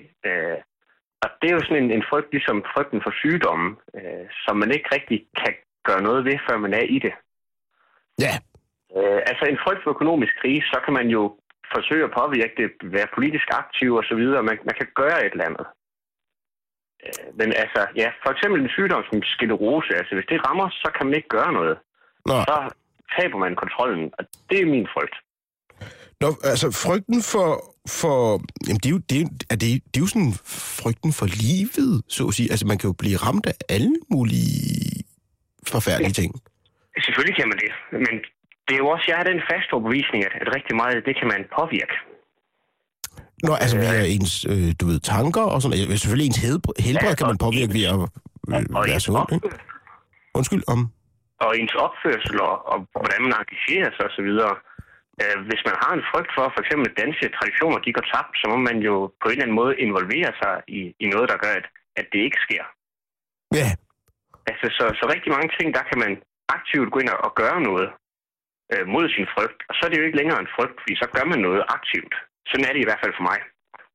Og det er jo sådan en frygt, ligesom frygten for sygdomme, som man ikke rigtig kan gøre noget ved, før man er i det. Ja. Altså en frygt for økonomisk krise, så kan man jo forsøge at påvirke det, være politisk aktiv og så videre. Man kan gøre et eller andet. Men altså, ja, for eksempel en sygdom som sklerose, altså hvis det rammer, så kan man ikke gøre noget. Nå. Så taber man kontrollen, og det er min frygt. Nå, altså frygten for jamen det er jo sådan frygten for livet, så at sige. Altså man kan jo blive ramt af alle mulige forfærdelige ting. Ja, selvfølgelig kan man det, men det er jo også, jeg har den faste overbevisning, at rigtig meget af det kan man påvirke. Nå, altså via ens, du ved, tanker og sådan noget. Selvfølgelig ens helbred kan man påvirke via at være sund, ikke? Undskyld om. Og ens opførsel og hvordan man engagerer sig og så videre. Hvis man har en frygt for eksempel danske traditioner, de går tabt, så må man jo på en eller anden måde involvere sig i noget, der gør, at det ikke sker. Ja. Altså, så rigtig mange ting, der kan man aktivt gå ind og gøre noget mod sin frygt. Og så er det jo ikke længere en frygt, fordi så gør man noget aktivt. Sådan er det i hvert fald for mig.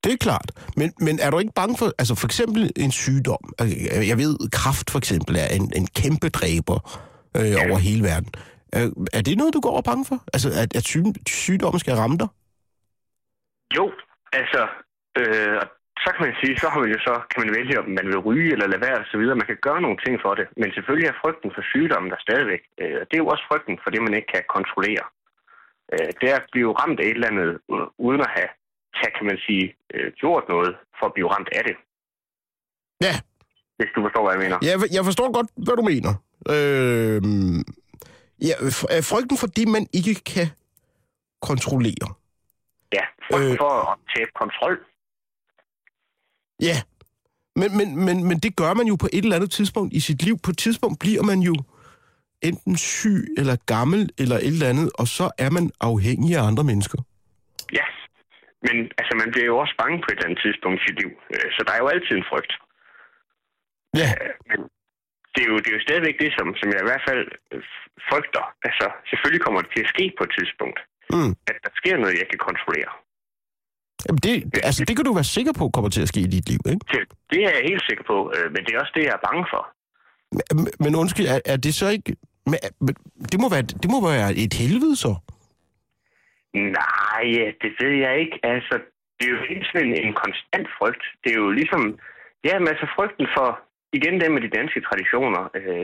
Det er klart. Men er du ikke bange for, altså for eksempel en sygdom? Jeg ved, kræft for eksempel er en kæmpe dræber over hele verden. Er det noget, du går og bange for? Altså, at sygdommen skal ramme dig? Jo, altså... Så kan man sige, så kan man vælge, om man vil ryge eller lade være og så videre. Man kan gøre nogle ting for det, men selvfølgelig er frygten for sygdommen der stadigvæk. Det er jo også frygten for det, man ikke kan kontrollere. Det er at blive ramt af et eller andet, uden at have, kan man sige, gjort noget for at blive ramt af det. Ja. Hvis du forstår, hvad jeg mener. Ja, jeg forstår godt, hvad du mener. Ja, frygten for det, man ikke kan kontrollere. Ja, frygten for at tabe kontrol. Ja, men det gør man jo på et eller andet tidspunkt i sit liv. På et tidspunkt bliver man jo enten syg eller gammel eller et eller andet, og så er man afhængig af andre mennesker. Ja, men altså man bliver jo også bange på et eller andet tidspunkt i sit liv, så der er jo altid en frygt. Ja. Men det er jo stadigvæk det, som jeg i hvert fald frygter. Altså selvfølgelig kommer det til at ske på et tidspunkt, at der sker noget, jeg kan kontrollere. Det kan du være sikker på kommer til at ske i dit liv, ikke? Det er jeg helt sikker på, men det er også det, jeg er bange for. Men undskyld, er det så ikke... Det må være et helvede, så? Nej, det ved jeg ikke. Altså, det er jo helt sådan en konstant frygt. Det er jo ligesom... Ja, men altså frygten for... Igen det med de danske traditioner.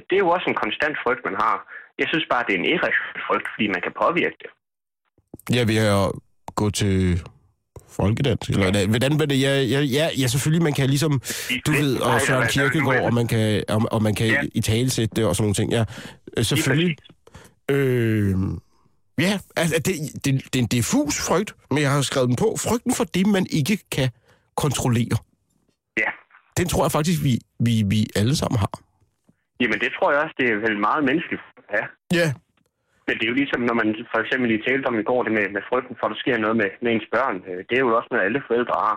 Det er jo også en konstant frygt, man har. Jeg synes bare, det er en irrationel frygt, fordi man kan påvirke det. Jeg vil gå til... Folkedans, eller ja. Hvordan var det? Ja, selvfølgelig, man kan ligesom, du ved, og Søren Kierkegaard, og man kan ja. Italesætte det og sådan nogle ting. Ja, selvfølgelig. Ja, altså, det er en diffus frygt, men jeg har skrevet den på. Frygten for det, man ikke kan kontrollere. Ja. Den tror jeg faktisk, vi alle sammen har. Jamen, det tror jeg også, det er vel meget menneskeligt. Ja. Ja. Men det er jo ligesom, når man for eksempel lige talte om i går, det med frygten for, at der sker noget med ens børn. Det er jo også noget, alle forældre har.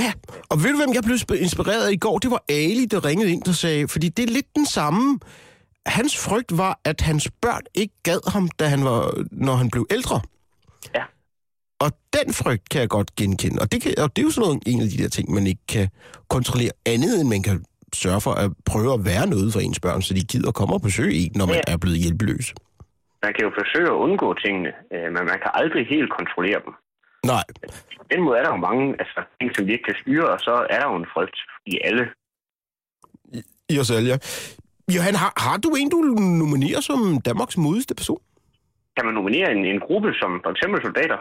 Ja, og ved du, hvem jeg blev inspireret af i går? Det var Ali, der ringede ind, der sagde, fordi det er lidt den samme. Hans frygt var, at hans børn ikke gad ham, når han blev ældre. Ja. Og den frygt kan jeg godt genkende. Og det er jo sådan noget, en af de der ting, man ikke kan kontrollere andet, end man kan sørge for at prøve at være noget for ens børn, så de gider komme og besøge en, når man er blevet hjælpeløs. Man kan jo forsøge at undgå tingene, men man kan aldrig helt kontrollere dem. Nej. På den måde er der jo mange ting, som vi ikke kan styre, og så er der jo en frygt i alle. I os alle, ja. Johan, har du en, du nominerer som Danmarks modigste person? Kan man nominere en gruppe som for eksempel soldater?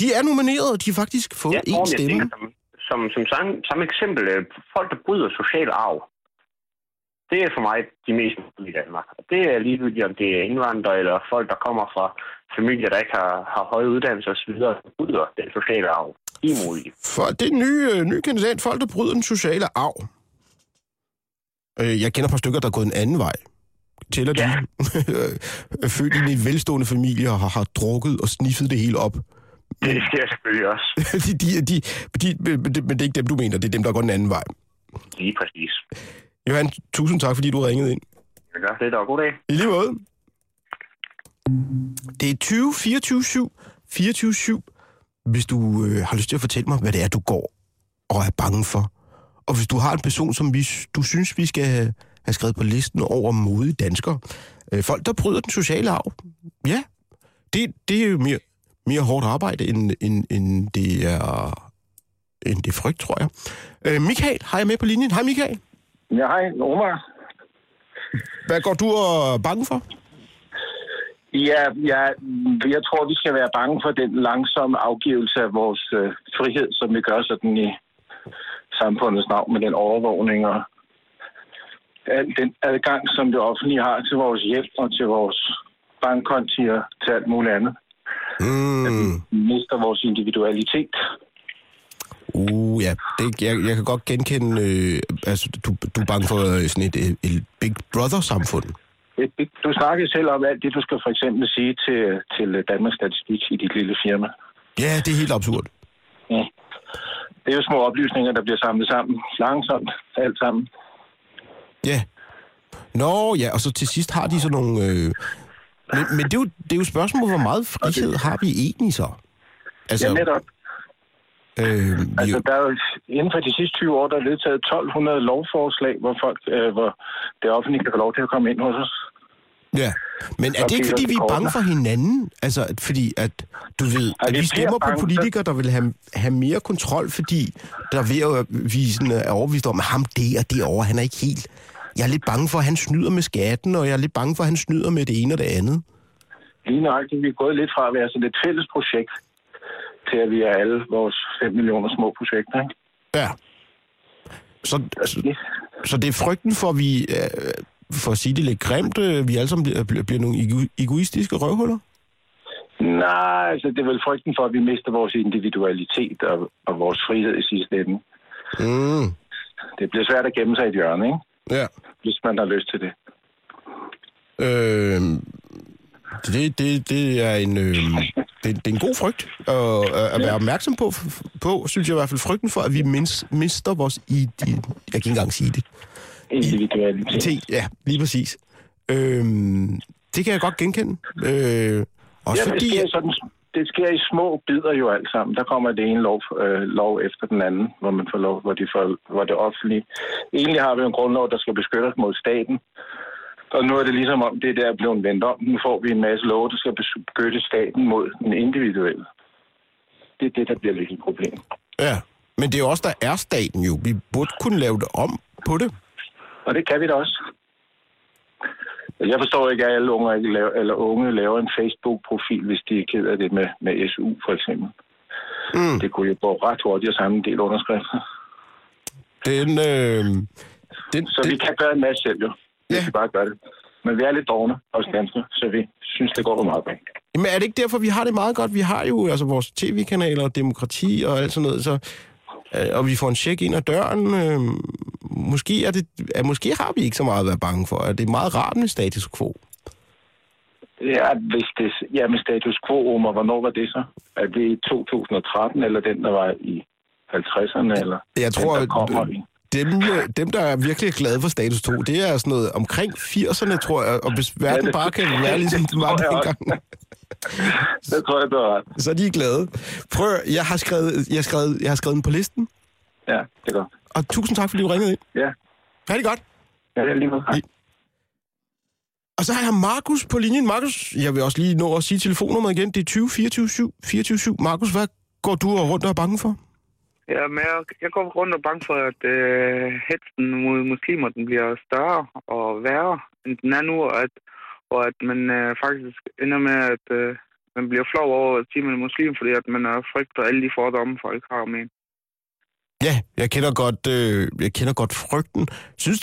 De er nomineret, og de har faktisk fået én stemme. Tænker, som samme eksempel, folk, der bryder social arv. Det er for mig de mest i Danmark. Det er ligegyldigt, om det er indvandrere eller folk, der kommer fra familier, der ikke har høje uddannelser osv., ud af den sociale arv. De er mulige. For det er ny kandidat, folk, der bryder den sociale arv. Jeg kender et par stykker, der er gået en anden vej. Tæller de er født i en velstående familie og har drukket og sniffet det hele op. Men det sker selvfølgelig også. Men det er ikke dem, du mener. Det er dem, der går den anden vej. Lige præcis. Johan, tusind tak, fordi du ringede ind. Jeg gør det, og god dag. I lige måde. Det er 24-7, hvis du har lyst til at fortælle mig, hvad det er, du går og er bange for. Og hvis du har en person, som du synes, vi skal have skrevet på listen over modige danskere. Folk, der bryder den sociale arv. Ja, det er jo mere hårdt arbejde, end det er frygt, tror jeg. Michael, har jeg med på linjen? Hej, Michael. Ja, hej, Omar. Hvad går du og bange for? Ja, jeg tror, vi skal være bange for den langsomme afgivelse af vores frihed, som vi gør sådan i samfundets navn med den overvågning og den adgang, som det offentlige har til vores hjem og til vores bankkonti og til alt muligt andet. Vi mister vores individualitet. Ja, jeg kan godt genkende, du er bange for sådan et Big Brother-samfund. Du snakkede selv om alt det, du skal for eksempel sige til Danmarks Statistik i dit lille firma. Ja, det er helt absurd. Ja. Det er jo små oplysninger, der bliver samlet sammen. Langsomt, alt sammen. Ja. Nå ja, og så til sidst har de sådan nogle... Men det er jo et spørgsmål, hvor meget frihed har vi egentlig så? Altså, ja, netop. Altså, der er jo, inden for de sidste 20 år, der er vedtaget 1200 lovforslag, hvor folk, hvor det offentlige kan få lov til at komme ind hos os. Ja, men er det ikke, fordi vi er bange for hinanden? Altså, fordi at, du ved, at vi stemmer på politikere, der vil have mere kontrol, fordi der ved at vi sådan, er overbevist om, at ham der og derovre, han er ikke helt... Jeg er lidt bange for, at han snyder med skatten, og jeg er lidt bange for, at han snyder med det ene og det andet. Lige nøjagtigt, vi er gået lidt fra at være sådan et fælles projekt, til at vi er alle vores 5 millioner små projekter, ikke? Ja. Så det er frygten for, at vi... for at sige det lidt grimt, vi alle sammen bliver nogle egoistiske røvhuller? Nej, altså det er vel frygten for, at vi mister vores individualitet og vores frihed i sidste ende. Mm. Det bliver svært at gemme sig i et hjørne, ikke? Ja. Hvis man har lyst til det. Det er en... Det er en god frygt at være opmærksom på, synes jeg i hvert fald. Frygten for, at vi mister vores... Jeg kan ikke engang sige det. Individualitet. Ja, lige præcis. Det kan jeg godt genkende. Det sker i små bidder jo alt sammen. Der kommer det ene lov efter den anden, hvor man får lov, hvor det offentlige. Egentlig har vi en grundlov, der skal beskytte os mod staten. Og nu er det ligesom om, det der er blevet vendt om. Nu får vi en masse lov, der skal beskytte staten mod den individuelle. Det er det, der bliver lidt et problem. Ja, men det er jo også, der er staten jo. Vi burde kunne lave det om på det. Og det kan vi da også. Jeg forstår ikke, at alle unge laver en Facebook-profil, hvis de er ked af det med SU, for eksempel. Mm. Det kunne jo gå ret hurtigt at samle en del underskrifter. Vi kan gøre en masse selv, jo. Ja. Hvis vi bare gør det. Men vi er lidt dovne, også danskere, så vi synes, det går meget godt. Men er det ikke derfor, vi har det meget godt? Vi har jo altså vores tv-kanaler, demokrati og alt sådan noget, så... Og vi får en check ind ad døren. Måske har vi ikke så meget at være bange for. Det er meget rart med status quo. Ja, med status quo, Omar, hvornår var det så? Er det i 2013, eller den, der var i 50'erne? Eller jeg tror, dem, der er virkelig glade for status quo, det er sådan noget omkring 80'erne, tror jeg. Og hvis verden bare kan være ligesom den var dengang... Det tror jeg, du har ret. Så er de glade. Prøv, jeg har skrevet den på listen. Ja, det er godt. Og tusind tak, fordi du ringede ind. Ja. Ha' det godt. Ja, det er lige godt. Og så har jeg Markus på linjen. Markus, jeg vil også lige nå at sige telefonnummeret igen. Det er 20 24 7. Markus, hvad går du rundt og er bange for? Ja, men jeg går rundt og er bange for, at hetsen mod muslimer den bliver større og værre, end den er nu, og at man faktisk ender med, at man bliver flov over at sige, man er muslim, fordi at man frygter alle de fordomme, folk har om en. Ja, jeg kender godt frygten. Synes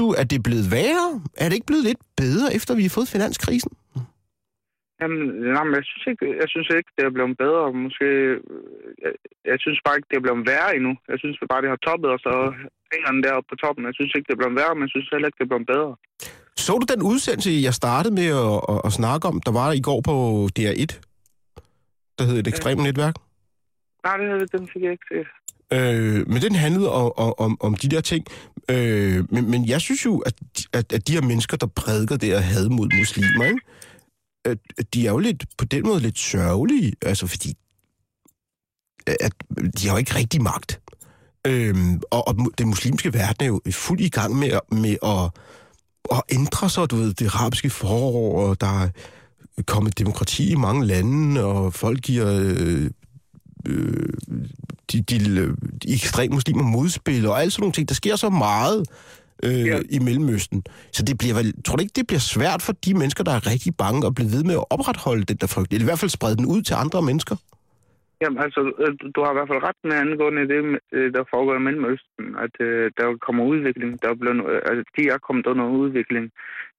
du, at det er blevet værre? Er det ikke blevet lidt bedre, efter vi har fået finanskrisen? Jamen, nej, men jeg synes ikke, det er blevet bedre. Måske, jeg synes bare ikke, det er blevet værre endnu. Jeg synes bare, det har toppet os, og hængerne deroppe på toppen. Jeg synes ikke, det er blevet værre, men jeg synes heller ikke, det er blevet bedre. Så du den udsendelse, jeg startede med at snakke om, der var i går på DR1, der hed Et ekstremt netværk? Nej, den fik jeg ikke set. Men den handlede om de der ting. Men jeg synes jo, at de her mennesker, der prædiker det at had mod muslimer, ikke? De er jo lidt, på den måde lidt sørgelige, altså fordi at de har jo ikke rigtig magt. Og den muslimske verden er jo fuldt i gang med at ændre sig, du ved, det arabiske forår, og der er kommet demokrati i mange lande, og folk giver de ekstreme muslimer modspil, og alt sådan nogle ting. Der sker så meget i Mellemøsten. Så det bliver vel, tror du ikke, det bliver svært for de mennesker, der er rigtig bange og blive ved med at opretholde den der frygt, eller i hvert fald sprede den ud til andre mennesker? Jamen altså, du har i hvert fald ret med angående det, der foregår i Mellemøsten, at der kommer udvikling, de er kommet under udvikling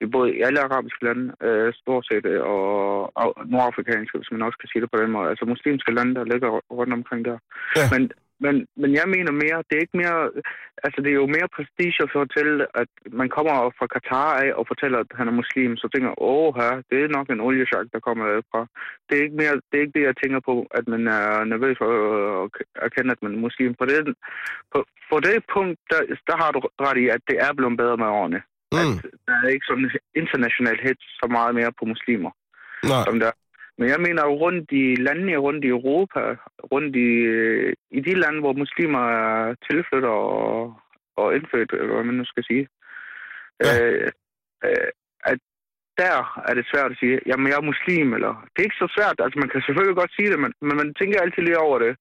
i både i alle arabiske lande, stort set, og nordafrikanske, hvis man også kan sige det på den måde, altså muslimske lande, der ligger rundt omkring der. Ja. Men jeg mener mere, det er ikke mere, altså det er jo mere prestige at fortælle, at man kommer fra Katar af og fortæller, at han er muslim, så tænker jeg, det er nok en oliesjak, der kommer fra. Det er ikke det, jeg tænker på, at man er nervøs for at erkende, at man er muslim. På det punkt, der har du ret i, at det er blevet bedre med årene. Mm. At der er ikke sådan international hets så meget mere på muslimer, som der. Men jeg mener jo rundt i landene, rundt i Europa, rundt i de lande, hvor muslimer er tilflytter og indfødt, eller hvad man nu skal sige. Ja. At der er det svært at sige, jamen jeg er muslim, eller... Det er ikke så svært, altså man kan selvfølgelig godt sige det, men man tænker altid lige over det.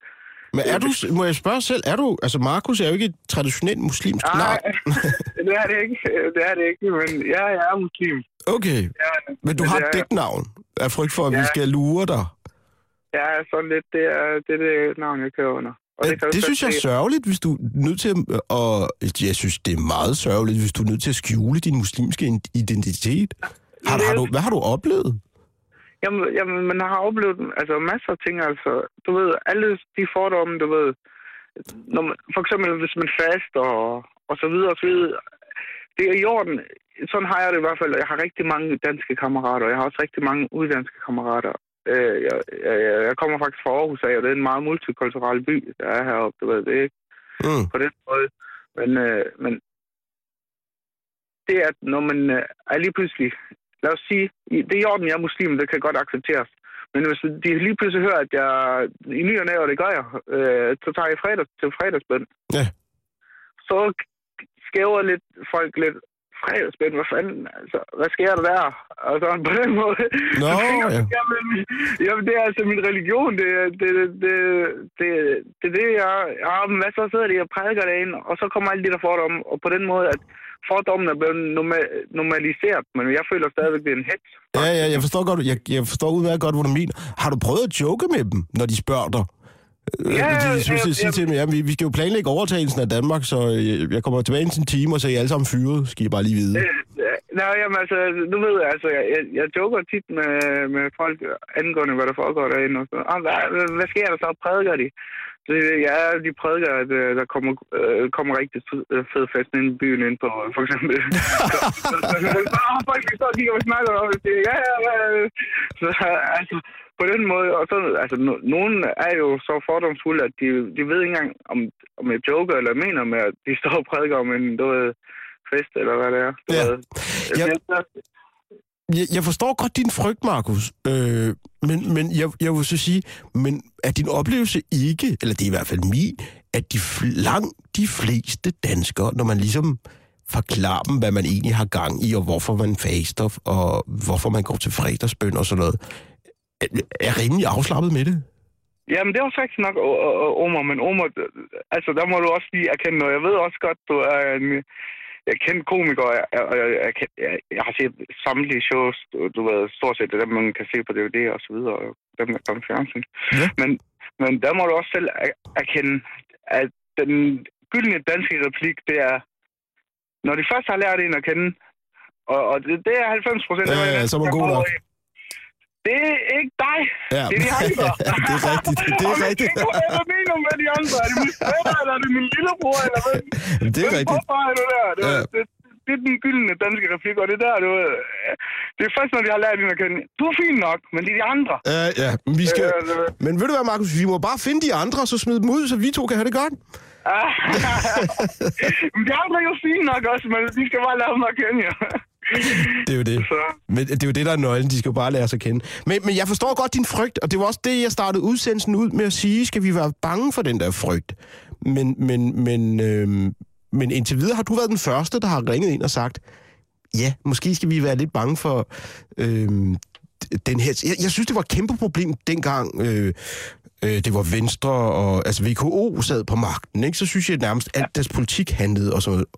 Men er du, må jeg spørge selv, er du, altså Markus er jo ikke et traditionelt muslimsk navn. Det er det ikke, men ja, jeg er muslim. Okay, ja, men du har et dæknavn af frygt for, at vi skal lure dig. Ja, sådan lidt, det er navn, jeg kører under. Og det synes jeg er sørgeligt, hvis du er nødt til at, og jeg synes, det er meget sørgeligt, hvis du er nødt til at skjule din muslimske identitet. Hvad har du oplevet? Jamen, man har oplevet altså, masser af ting, altså. Du ved, alle de fordomme, du ved. Når man, for eksempel, hvis man faster og så videre, det er i orden. Sådan har jeg det i hvert fald. Jeg har rigtig mange danske kammerater, og jeg har også rigtig mange udlandske kammerater. Jeg kommer faktisk fra Aarhus af, og det er en meget multikulturel by, der er heroppe, du ved det ikke. På den måde. Men det er, når man er lige pludselig... Lad os sige, det er i orden, jeg er muslim, det kan godt accepteres. Men hvis de lige pludselig hører, at jeg i ny og næ, og det gør jeg, så tager jeg til fredagsbøn. Ja. Så skæver lidt folk lidt fredagsbøn. Hvad fanden? Altså, hvad sker der der? Altså, på den måde. Nå, ja. Jamen, det er altså min religion. Det er det, jeg har masser af sidder i, jeg prædiker derinde, og så kommer alle de der fordomme, og på den måde, at fordommen er blevet normaliseret, men jeg føler stadigvæk, det er en hets. Ja, jeg forstår godt, jeg forstår udmærket godt, hvor du mener. Har du prøvet at joke med dem, når de spørger dig? De synes, at sige til dem, jamen, vi skal jo planlægge overtagelsen af Danmark, så jeg kommer tilbage i en time, og så er I alle sammen fyret, skal I bare lige vide. Nej, jamen altså, du ved, altså, jeg joker tit med folk angående, hvad der foregår derinde. Og så, hvad sker der så? Prædiker de? Ja, de prædiker, at der kommer rigtig fed festen ind i byen ind på, for eksempel. Så folk kan stå og kigge, hvad snakker om. Så altså, på den måde, og så, altså, nogen er jo så fordomsfulde, at de ved ikke engang, om jeg joker eller mener med, at de står og prædiker om en, du ved, fest, eller hvad det er. Ja. Jeg forstår godt din frygt, Markus, men jeg vil så sige, men er din oplevelse ikke, eller det er i hvert fald min, at langt de fleste danskere, når man ligesom forklarer dem, hvad man egentlig har gang i, og hvorfor man faster, og hvorfor man går til fredagsbøn og sådan noget, er rimelig afslappet med det? Jamen, det var faktisk nok, Omar, men Omar, altså der må du også lige erkende, og jeg ved også godt, du er en... Jeg er kendt komiker, og jeg har set samtlige shows, du ved, stort set det, man kan se på DVD og så videre, og dem der kommer fjernsyn. Ja. Men der må du også selv erkende, at den gyldne danske replik, det er, når de først har lært en at kende, og det er 90%, så er man god nok. Det er ikke dig. Ja. Det er de andre. Det er rigtigt. Hvad mener du med de andre? Er det min fætter, eller er det min lillebror? Eller hvad? Det er rigtigt. Hvorfor er du der? Det er den gyldne danske replik, og det er der, du ved. Det er først, når de har lært hende at kende. Du er fin nok, men det er de andre. Ja, vi skal... Men ved du hvad, Markus? Vi må bare finde de andre, og så smide dem ud, så vi to kan have det godt. Men de andre er jo fine nok også, men de skal bare lære dem at kende, ja. Det er jo det. Men det er jo det, der er nøglen. De skal jo bare lære sig at kende. Men jeg forstår godt din frygt, og det var også det, jeg startede udsendelsen ud med at sige, skal vi være bange for den der frygt? Men indtil videre har du været den første, der har ringet ind og sagt, ja, måske skal vi være lidt bange for den her... Jeg synes, det var et kæmpe problem dengang... Det var Venstre, og altså VKO sad på magten, ikke? Så synes jeg nærmest, at deres politik handlede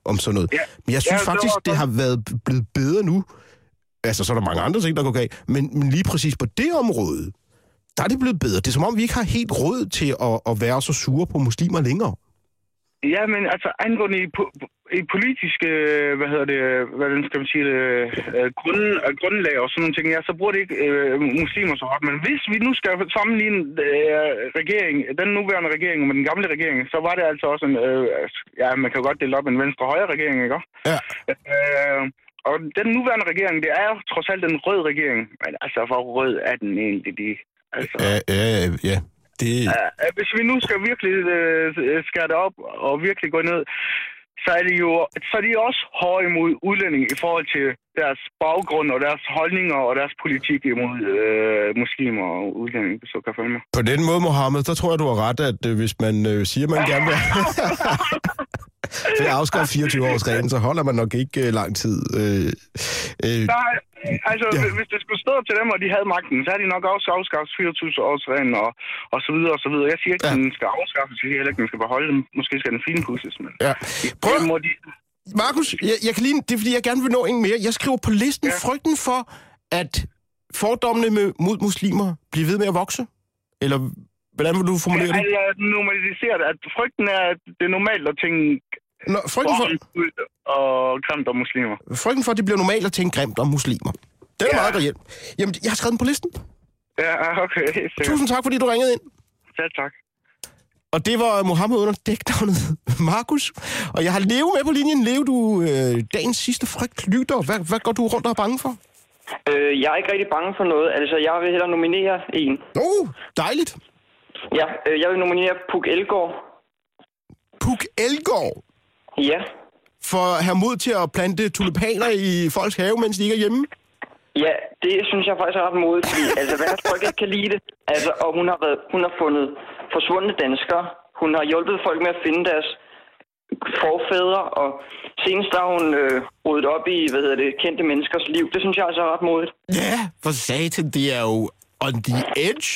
om sådan noget. Ja. Men jeg synes faktisk, det har blevet bedre nu. Altså, så er der mange andre ting, der går galt. Men lige præcis på det område, der er det blevet bedre. Det er som om, vi ikke har helt råd til at være så sure på muslimer længere. Ja, men altså angående i politiske, grundlag og sådan nogle ting, ja, så bruger det ikke muslimer så hårdt. Men hvis vi nu skal sammenligne den nuværende regering med den gamle regering, så var det altså også en, man kan godt dele op en venstre-højre regering, ikke? Ja. Og den nuværende regering, det er jo trods alt en rød regering. Men altså, hvor rød er den egentlig? Ja. Hvis vi nu skal virkelig skære det op og virkelig gå ned, så er de jo så er de også hårde imod udlændinge i forhold til deres baggrund og deres holdninger og deres politik imod muslimer og udlændinge, så kan følge mig. På den måde, Mohammed, så tror jeg, du har ret, at hvis man siger, man gerne vil... Det afskaffer 24-årsreglen, så holder man nok ikke lang tid. Nej, altså ja. Hvis det skulle stå til dem, og de havde magten, så havde de nok også afskaffet 24-årsreglen og så videre og så videre. Jeg siger ikke, at den skal afskaffes, jeg siger heller ikke, den skal beholde dem. Måske skal den finpudses, men... Ja. Prøv... Markus, jeg kan lige... Det er, fordi jeg gerne vil nå en mere. Jeg skriver på listen frygten for, at fordommene mod muslimer bliver ved med at vokse. Eller... Hvordan vil du formulere det? Jeg normaliserer det. At frygten er, at det er normalt at tænke grimt og grimt om muslimer. Frygten for, at det bliver normalt at tænke grimt om muslimer. Det er meget reelt. Jamen, jeg har skrevet den på listen. Ja, okay. Sikkert. Tusind tak, fordi du ringede ind. Ja, tak. Og det var Mohammed under dæknavnet Markus. Og jeg har Leo med på linjen. Leo, du dagens sidste frygt lytter. Hvad går du rundt og er bange for? Jeg er ikke rigtig bange for noget. Altså, jeg vil hellere nominere en. Dejligt. Ja, jeg vil nominere Puk Elgård. Puk Elgård? Ja. For at have mod til at plante tulipaner i folks have, mens de ikke er hjemme? Ja, det synes jeg faktisk er ret modigt, fordi altså, hvad folk ikke kan lide det. Altså, og hun har fundet forsvundne danskere. Hun har hjulpet folk med at finde deres forfædre, og senest har hun rodet op i, kendte menneskers liv. Det synes jeg altså er ret modigt. Ja, for satan, det er jo on the edge.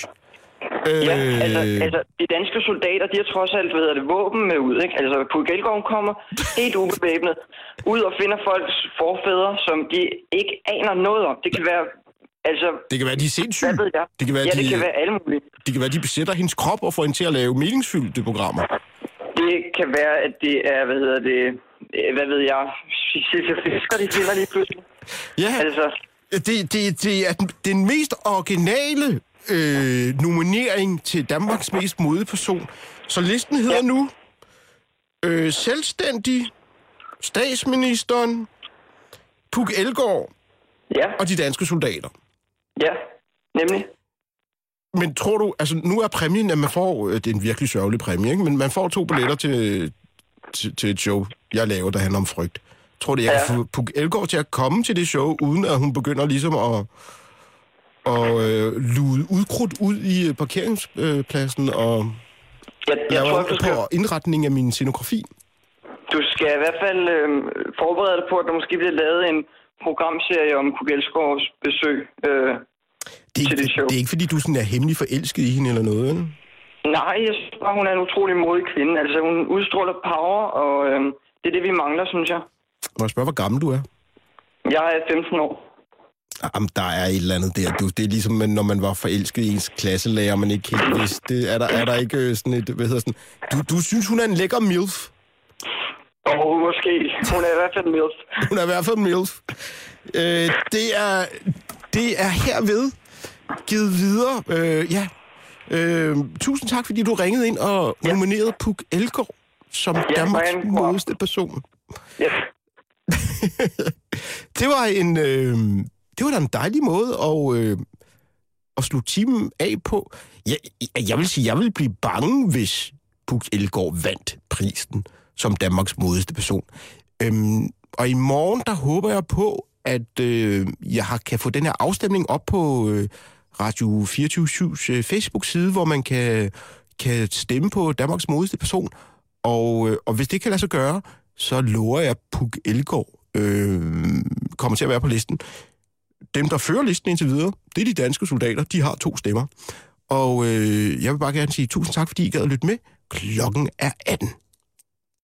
Ja, altså, de danske soldater, de har trods alt, våben med ud, ikke? Altså, Puk Elgård kommer helt ubevæbnet ud og finder folks forfædre, som de ikke aner noget om. Det kan være, altså... Det kan være, de er sindssyge. Hvad ved jeg? Det kan være, det kan være alle mulige. Det kan være, de besætter hendes krop og får hende til at lave meningsfyldte programmer. Det kan være, at det er, hvad ved jeg? Fisker, de finder lige pludselig. Ja, altså... det er den mest originale... nominering til Danmarks mest modige person. Så listen hedder nu selvstændig, statsministeren, Puk Elgård og de danske soldater. Ja, nemlig. Men tror du, altså nu er præmien, at man får, det er en virkelig sørgelig præmie, ikke? Men man får 2 billetter til et show, jeg laver, der handler om frygt. Tror du, jeg kan få Puk Elgård til at komme til det show, uden at hun begynder ligesom at... og lude udkrudt ud i parkeringspladsen og jeg tror, du skal... på indretning af min scenografi? Du skal i hvert fald forberede dig på, at der måske bliver lavet en programserie om Puk Elgårds besøg til det show. Det er ikke, fordi du sådan er hemmelig forelsket i hende eller noget, eller? Nej, jeg synes bare, hun er en utrolig modig kvinde. Altså, hun udstråler power, og det er det, vi mangler, synes jeg. Må jeg spørge, hvor gammel du er? Jeg er 15 år. Jamen, der er et eller andet der. Det er ligesom, når man var forelsket i ens klasselærer, man ikke helt vidste. Er der ikke sådan et, Du synes, hun er en lækker milf? Måske. Hun er i hvert fald en milf. Hun er i hvert fald en milf. Det er herved givet videre. Tusind tak, fordi du ringede ind og nominerede Puk Elgård som Danmarks modeste person. Ja. Det var en... Det var da en dejlig måde at slutte timen af på. Jeg vil sige, jeg vil blive bange, hvis Puk Elgård vandt prisen som Danmarks modigste person. Og i morgen, der håber jeg på, at jeg kan få den her afstemning op på Radio 24-7's Facebook-side, hvor man kan stemme på Danmarks modigste person. Og hvis det kan lade sig gøre, så lover jeg, at Puk Elgård kommer til at være på listen. Dem, der fører listen indtil videre, det er de danske soldater. De har 2 stemmer. Og jeg vil bare gerne sige tusind tak, fordi I gad at lytte med. Klokken er 18.